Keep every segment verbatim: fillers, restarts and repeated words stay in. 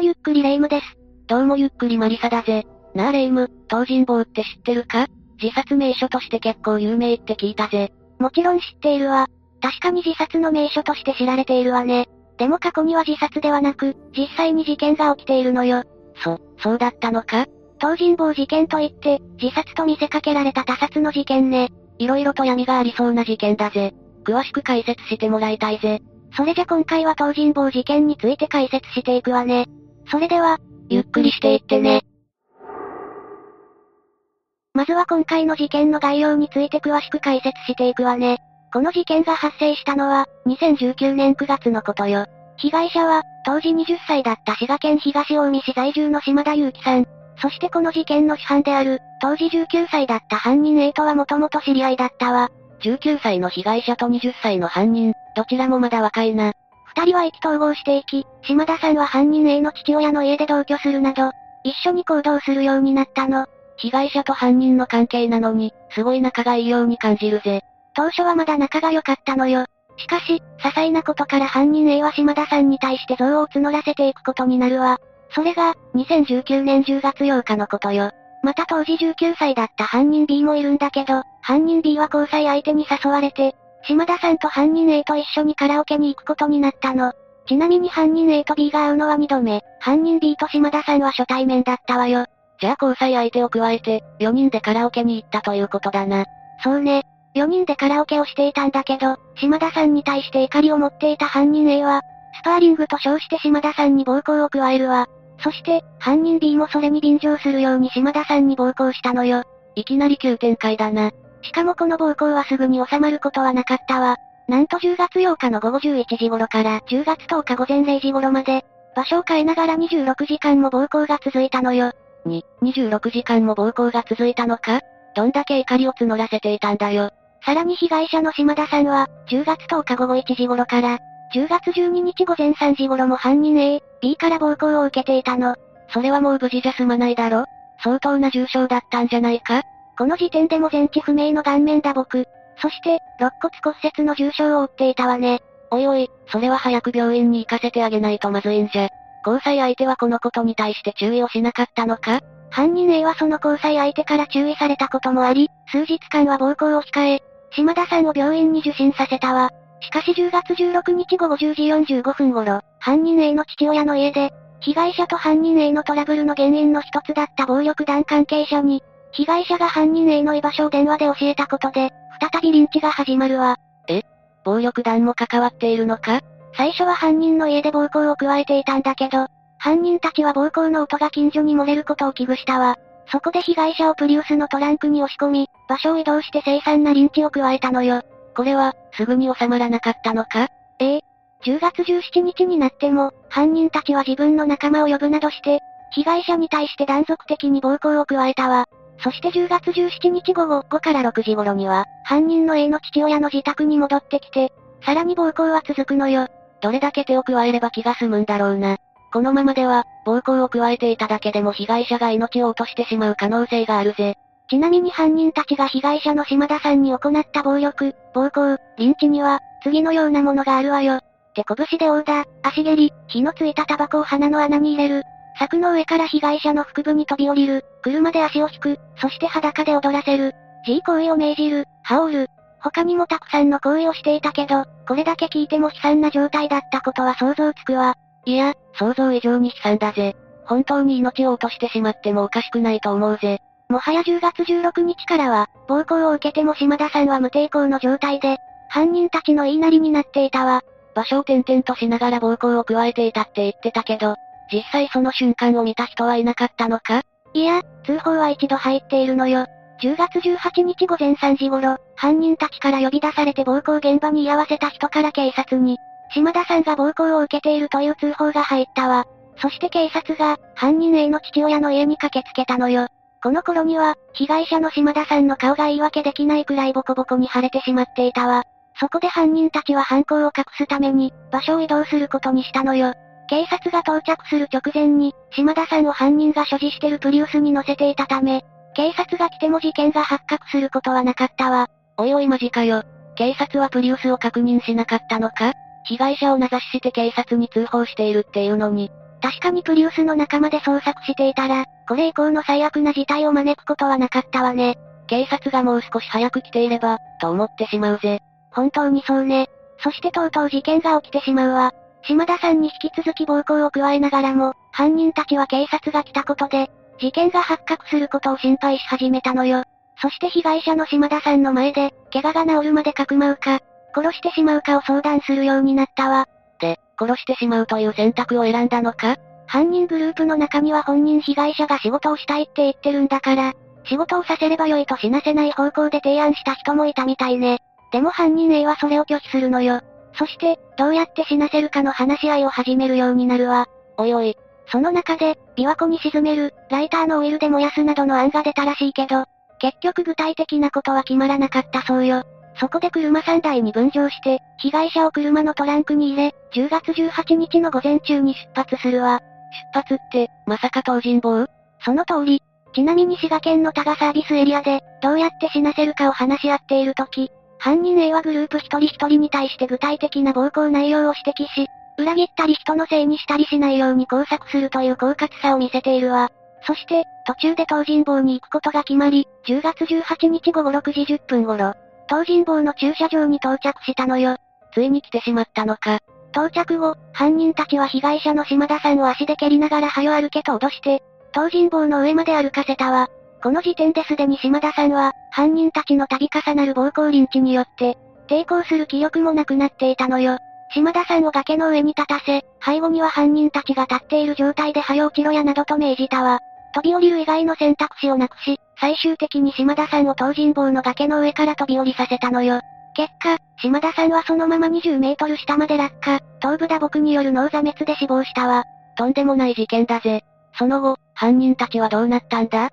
もゆっくりレイムです。どうもゆっくりマリサだぜ。なあレイム、東尋坊って知ってるか？自殺名所として結構有名って聞いたぜ。もちろん知っているわ。確かに自殺の名所として知られているわね。でも過去には自殺ではなく、実際に事件が起きているのよ。そ、そうだったのか？東尋坊事件といって、自殺と見せかけられた他殺の事件ね。色々と闇がありそうな事件だぜ。詳しく解説してもらいたいぜ。それじゃ今回は東尋坊事件について解説していくわね。それでは、ゆっくりしていってね。まずは今回の事件の概要について詳しく解説していくわね。この事件が発生したのは、にせんじゅうきゅうねんくがつのことよ。被害者は、当時はたちだった滋賀県東近江市在住の島田裕樹さん。そしてこの事件の主犯である、当時じゅうきゅうさいだった犯人 A とはもともと知り合いだったわ。じゅうきゅうさいの被害者とはたちの犯人、どちらもまだ若いな。二人は意気投合していき、島田さんは犯人 A の父親の家で同居するなど、一緒に行動するようになったの。被害者と犯人の関係なのに、すごい仲がいいように感じるぜ。当初はまだ仲が良かったのよ。しかし、些細なことから犯人 A は島田さんに対して憎悪を募らせていくことになるわ。それが、にせんじゅうきゅうねんじゅうがつようかのことよ。また当時じゅうきゅうさいだった犯人 B もいるんだけど、犯人 B は交際相手に誘われて、島田さんと犯人 A と一緒にカラオケに行くことになったの。ちなみに犯人 A と B が会うのはにどめ、犯人 B と島田さんは初対面だったわよ。じゃあ交際相手を加えて、よにんでカラオケに行ったということだな。そうね。よにんでカラオケをしていたんだけど、島田さんに対して怒りを持っていた犯人 A は、スパーリングと称して島田さんに暴行を加えるわ。そして、犯人 B もそれに便乗するように島田さんに暴行したのよ。いきなり急展開だな。しかもこの暴行はすぐに収まることはなかったわ。なんとじゅうがつようかの午後じゅういちじ頃からじゅうがつとおか午前れいじ頃まで、場所を変えながらにじゅうろくじかんも暴行が続いたのよ。に、にじゅうろくじかんも暴行が続いたのか？どんだけ怒りを募らせていたんだよ。さらに被害者の島田さんは、じゅうがつとおか午後いちじ頃から、じゅうがつじゅうににち午前さんじ頃も犯人 A、B から暴行を受けていたの。それはもう無事じゃ済まないだろ？相当な重傷だったんじゃないか？この時点でも全治不明の顔面打撲、そして、肋骨骨折の重傷を負っていたわね。おいおい、それは早く病院に行かせてあげないとまずいんじゃ。交際相手はこのことに対して注意をしなかったのか？犯人 A はその交際相手から注意されたこともあり、数日間は暴行を控え、島田さんを病院に受診させたわ。しかしじゅうがつじゅうろくにち午後じゅうじよんじゅうごふん頃、犯人 A の父親の家で、被害者と犯人 A のトラブルの原因の一つだった暴力団関係者に、被害者が犯人 A の居場所を電話で教えたことで、再びリンチが始まるわ。え？暴力団も関わっているのか？最初は犯人の家で暴行を加えていたんだけど、犯人たちは暴行の音が近所に漏れることを危惧したわ。そこで被害者をプリウスのトランクに押し込み、場所を移動して凄惨なリンチを加えたのよ。これは、すぐに収まらなかったのか？ええ。じゅうがつじゅうしちにちになっても、犯人たちは自分の仲間を呼ぶなどして、被害者に対して断続的に暴行を加えたわ。そしてじゅうがつじゅうしちにち午後ごからろくじ頃には、犯人の A の父親の自宅に戻ってきて、さらに暴行は続くのよ。どれだけ手を加えれば気が済むんだろうな。このままでは、暴行を加えていただけでも被害者が命を落としてしまう可能性があるぜ。ちなみに犯人たちが被害者の島田さんに行った暴力、暴行、リンチには、次のようなものがあるわよ。手拳で殴打、足蹴り、火のついたタバコを鼻の穴に入れる。柵の上から被害者の腹部に飛び降りる。車で足を引く。そして裸で踊らせる。自慰行為を命じる。羽織る。他にもたくさんの行為をしていたけど、これだけ聞いても悲惨な状態だったことは想像つくわ。いや、想像以上に悲惨だぜ。本当に命を落としてしまってもおかしくないと思うぜ。もはやじゅうがつじゅうろくにちからは、暴行を受けても島田さんは無抵抗の状態で、犯人たちの言いなりになっていたわ。場所を転々としながら暴行を加えていたって言ってたけど、実際その瞬間を見た人はいなかったのか？いや、通報は一度入っているのよ。じゅうがつじゅうはちにち午前さんじ頃、犯人たちから呼び出されて暴行現場に居合わせた人から警察に、島田さんが暴行を受けているという通報が入ったわ。そして警察が、犯人 A の父親の家に駆けつけたのよ。この頃には、被害者の島田さんの顔が言い訳できないくらいボコボコに腫れてしまっていたわ。そこで犯人たちは犯行を隠すために、場所を移動することにしたのよ。警察が到着する直前に、島田さんを犯人が所持してるプリウスに乗せていたため、警察が来ても事件が発覚することはなかったわ。おいおいマジかよ。警察はプリウスを確認しなかったのか？被害者を名指しして警察に通報しているっていうのに。確かにプリウスの仲間で捜索していたら、これ以降の最悪な事態を招くことはなかったわね。警察がもう少し早く来ていれば、と思ってしまうぜ。本当にそうね。そしてとうとう事件が起きてしまうわ。島田さんに引き続き暴行を加えながらも、犯人たちは警察が来たことで、事件が発覚することを心配し始めたのよ。そして被害者の島田さんの前で、怪我が治るまでかくまうか、殺してしまうかを相談するようになったわ。で、殺してしまうという選択を選んだのか？犯人グループの中には本人被害者が仕事をしたいって言ってるんだから、仕事をさせればよいと死なせない方向で提案した人もいたみたいね。でも犯人 A はそれを拒否するのよ。そして、どうやって死なせるかの話し合いを始めるようになるわ。おいおい。その中で、琵琶湖に沈める、ライターのオイルで燃やすなどの案が出たらしいけど、結局具体的なことは決まらなかったそうよ。そこで車さんだいに分乗して、被害者を車のトランクに入れ、じゅうがつじゅうはちにちの午前中に出発するわ。出発って、まさか東尋坊？その通り。ちなみに滋賀県の多賀サービスエリアで、どうやって死なせるかを話し合っているとき、犯人 A はグループ一人一人に対して具体的な暴行内容を指摘し、裏切ったり人のせいにしたりしないように工作するという狡猾さを見せているわ。そして、途中で東尋坊に行くことが決まり、じゅうがつじゅうはちにち午後ろくじじゅっぷん頃、東尋坊の駐車場に到着したのよ。ついに来てしまったのか。到着後、犯人たちは被害者の島田さんを足で蹴りながら早歩けと脅して、東尋坊の上まで歩かせたわ。この時点ですでに島田さんは、犯人たちの度重なる暴行リンチによって、抵抗する気力もなくなっていたのよ。島田さんを崖の上に立たせ、背後には犯人たちが立っている状態で早落ちろやなどと命じたわ。飛び降りる以外の選択肢をなくし、最終的に島田さんを東尋坊の崖の上から飛び降りさせたのよ。結果、島田さんはそのままにじゅうメートル下まで落下、頭部打撲による脳挫滅で死亡したわ。とんでもない事件だぜ。その後、犯人たちはどうなったんだ？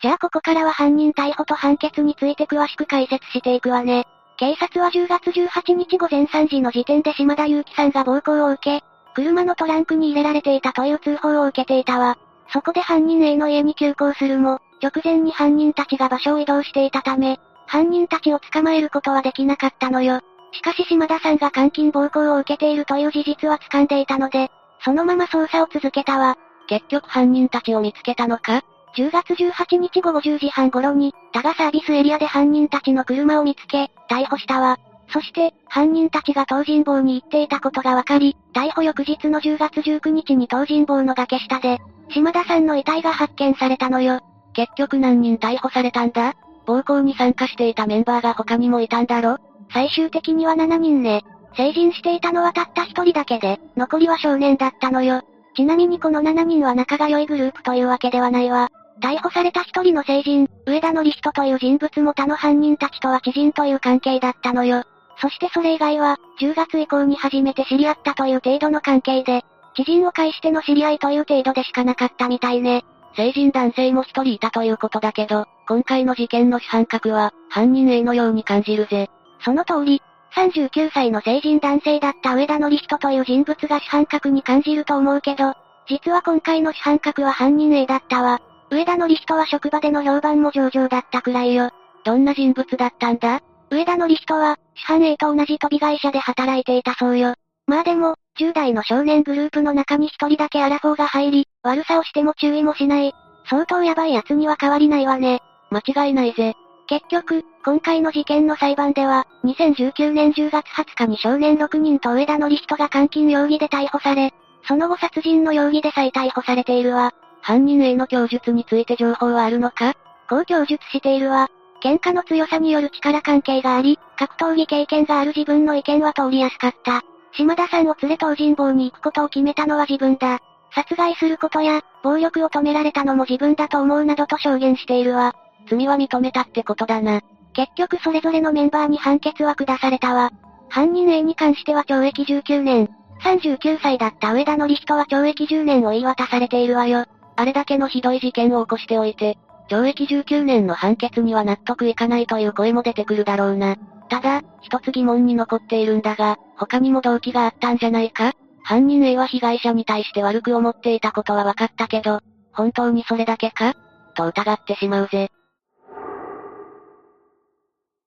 じゃあここからは犯人逮捕と判決について詳しく解説していくわね。警察はじゅうがつじゅうはちにち午前さんじの時点で島田裕貴さんが暴行を受け、車のトランクに入れられていたという通報を受けていたわ。そこで犯人 A の家に急行するも、直前に犯人たちが場所を移動していたため、犯人たちを捕まえることはできなかったのよ。しかし島田さんが監禁暴行を受けているという事実は掴んでいたので、そのまま捜査を続けたわ。結局犯人たちを見つけたのか？じゅうがつじゅうはちにち午後じゅうじはん頃に、多賀サービスエリアで犯人たちの車を見つけ、逮捕したわ。そして、犯人たちが東尋坊に行っていたことが分かり、逮捕翌日のじゅうがつじゅうくにちに東尋坊の崖下で、島田さんの遺体が発見されたのよ。結局何人逮捕されたんだ？暴行に参加していたメンバーが他にもいたんだろ？最終的にはしちにんね。成人していたのはたったひとりだけで、残りは少年だったのよ。ちなみにこのしちにんは仲が良いグループというわけではないわ。逮捕された一人の成人、上田典人という人物も他の犯人たちとは知人という関係だったのよ。そしてそれ以外は、じゅうがつ以降に初めて知り合ったという程度の関係で、知人を介しての知り合いという程度でしかなかったみたいね。成人男性も一人いたということだけど、今回の事件の主犯格は、犯人 A のように感じるぜ。その通り、さんじゅうきゅうさいの成人男性だった上田典人という人物が主犯格に感じると思うけど、実は今回の主犯格は犯人 A だったわ。上田典人は職場での評判も上々だったくらいよ。どんな人物だったんだ？上田典人は、主犯 A と同じ飛び会社で働いていたそうよ。まあでも、じゅうだいの少年グループの中に一人だけアラフォーが入り、悪さをしても注意もしない。相当ヤバい奴には変わりないわね。間違いないぜ。結局、今回の事件の裁判では、にせんじゅうきゅうねんじゅうがつはつかに少年ろくにんと上田典人が監禁容疑で逮捕され、その後殺人の容疑で再逮捕されているわ。犯人 A の供述について情報はあるのか？こう供述しているわ。喧嘩の強さによる力関係があり、格闘技経験がある自分の意見は通りやすかった。島田さんを連れ東尋坊に行くことを決めたのは自分だ。殺害することや、暴力を止められたのも自分だと思うなどと証言しているわ。罪は認めたってことだな。結局それぞれのメンバーに判決は下されたわ。犯人 A に関しては懲役じゅうきゅうねん。さんじゅうきゅうさいだった上田典人は懲役じゅうねんを言い渡されているわよ。あれだけのひどい事件を起こしておいて、懲役じゅうきゅうねんの判決には納得いかないという声も出てくるだろうな。ただ、一つ疑問に残っているんだが、他にも動機があったんじゃないか？犯人 A は被害者に対して悪く思っていたことは分かったけど、本当にそれだけか？と疑ってしまうぜ。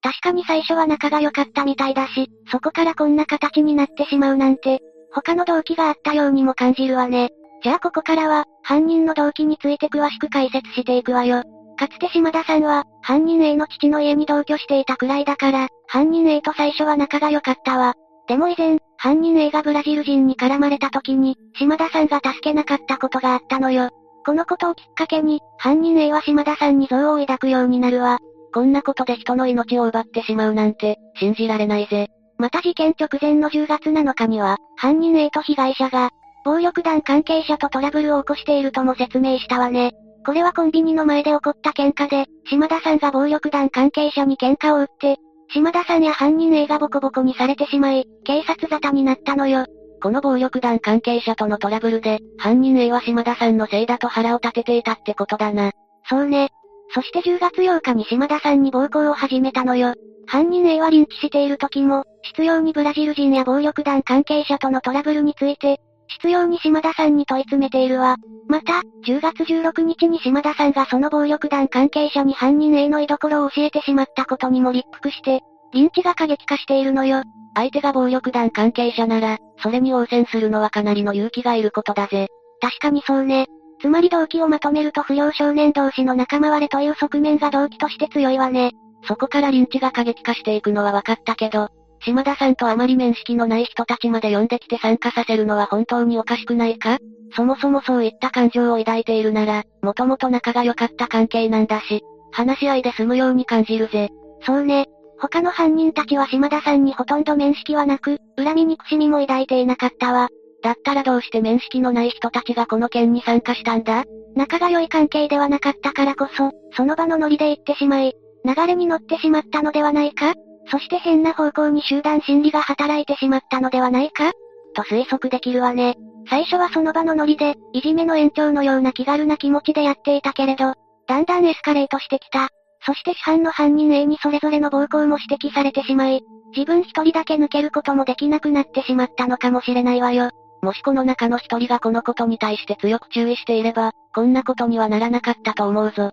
確かに最初は仲が良かったみたいだし、そこからこんな形になってしまうなんて、他の動機があったようにも感じるわね。じゃあここからは、犯人の動機について詳しく解説していくわよ。かつて島田さんは、犯人 A の父の家に同居していたくらいだから、犯人 A と最初は仲が良かったわ。でも以前、犯人 A がブラジル人に絡まれた時に、島田さんが助けなかったことがあったのよ。このことをきっかけに、犯人 A は島田さんに憎悪を抱くようになるわ。こんなことで人の命を奪ってしまうなんて、信じられないぜ。また事件直前のじゅうがつなのかには、犯人 A と被害者が、暴力団関係者とトラブルを起こしているとも説明したわね。これはコンビニの前で起こった喧嘩で、島田さんが暴力団関係者に喧嘩を売って、島田さんや犯人 A がボコボコにされてしまい、警察沙汰になったのよ。この暴力団関係者とのトラブルで、犯人 A は島田さんのせいだと腹を立てていたってことだな。そうね。そしてじゅうがつようかに島田さんに暴行を始めたのよ。犯人 A はリンチしている時も、執拗にブラジル人や暴力団関係者とのトラブルについて、執拗に島田さんに問い詰めているわ。また、じゅうがつじゅうろくにちに島田さんがその暴力団関係者に犯人 A の居所を教えてしまったことにも立腹して、リンチが過激化しているのよ。相手が暴力団関係者なら、それに応戦するのはかなりの勇気がいることだぜ。確かにそうね。つまり動機をまとめると不良少年同士の仲間割れという側面が動機として強いわね。そこからリンチが過激化していくのは分かったけど、島田さんとあまり面識のない人たちまで呼んできて参加させるのは本当におかしくないか？そもそもそういった感情を抱いているなら、もともと仲が良かった関係なんだし、話し合いで済むように感じるぜ。そうね。他の犯人たちは島田さんにほとんど面識はなく、恨み憎しみも抱いていなかったわ。だったらどうして面識のない人たちがこの件に参加したんだ？仲が良い関係ではなかったからこそ、その場のノリで行ってしまい、流れに乗ってしまったのではないか？そして変な方向に集団心理が働いてしまったのではないか？と推測できるわね。最初はその場のノリで、いじめの延長のような気軽な気持ちでやっていたけれど、だんだんエスカレートしてきた。そして主犯の犯人 A にそれぞれの暴行も指摘されてしまい、自分一人だけ抜けることもできなくなってしまったのかもしれないわよ。もしこの中の一人がこのことに対して強く注意していれば、こんなことにはならなかったと思うぞ。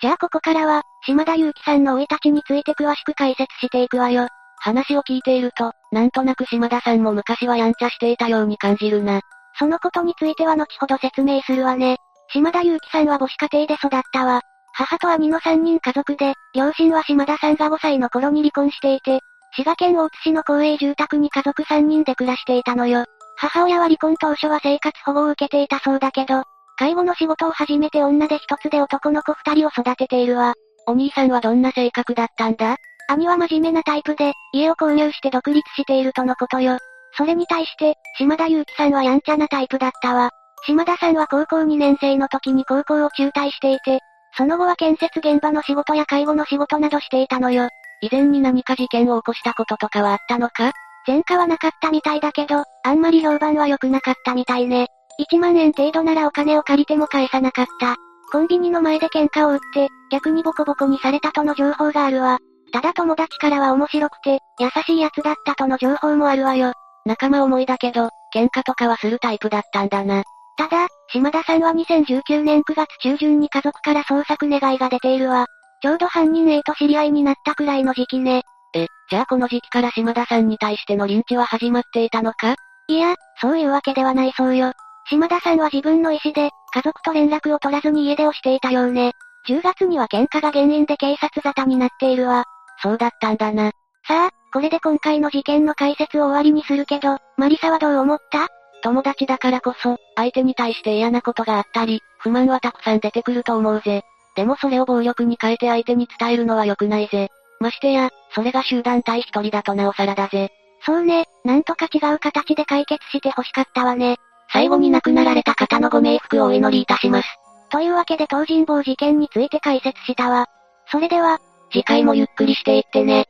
じゃあここからは、島田裕貴さんの生い立ちについて詳しく解説していくわよ。話を聞いていると、なんとなく島田さんも昔はやんちゃしていたように感じるな。そのことについては後ほど説明するわね。島田裕貴さんは母子家庭で育ったわ。母と兄のさんにんかぞくで、両親は島田さんがごさいの頃に離婚していて、滋賀県大津市の公営住宅にかぞくさんにんで暮らしていたのよ。母親は離婚当初は生活保護を受けていたそうだけど、介護の仕事を始めて女で一つで男の子二人を育てているわ。お兄さんはどんな性格だったんだ？兄は真面目なタイプで、家を購入して独立しているとのことよ。それに対して、島田裕貴さんはやんちゃなタイプだったわ。島田さんはこうこうにねんせいの時に高校を中退していて、その後は建設現場の仕事や介護の仕事などしていたのよ。以前に何か事件を起こしたこととかはあったのか？前科はなかったみたいだけど、あんまり評判は良くなかったみたいね。いちまんえん程度ならお金を借りても返さなかった。コンビニの前で喧嘩を売って、逆にボコボコにされたとの情報があるわ。ただ友達からは面白くて、優しい奴だったとの情報もあるわよ。仲間思いだけど、喧嘩とかはするタイプだったんだな。ただ、島田さんはにせんじゅうきゅうねんくがつちゅうじゅんに家族から捜索願いが出ているわ。ちょうど犯人 A と知り合いになったくらいの時期ね。え、じゃあこの時期から島田さんに対してのリンチは始まっていたのか？いや、そういうわけではないそうよ。島田さんは自分の意思で、家族と連絡を取らずに家出をしていたようね。じゅうがつには喧嘩が原因で警察沙汰になっているわ。そうだったんだな。さあ、これで今回の事件の解説を終わりにするけど、マリサはどう思った？友達だからこそ、相手に対して嫌なことがあったり、不満はたくさん出てくると思うぜ。でもそれを暴力に変えて相手に伝えるのは良くないぜ。ましてや、それが集団対一人だとなおさらだぜ。そうね、なんとか違う形で解決して欲しかったわね。最後に亡くなられた方のご冥福をお祈りいたします。というわけで東尋坊事件について解説したわ。それでは、次回もゆっくりしていってね。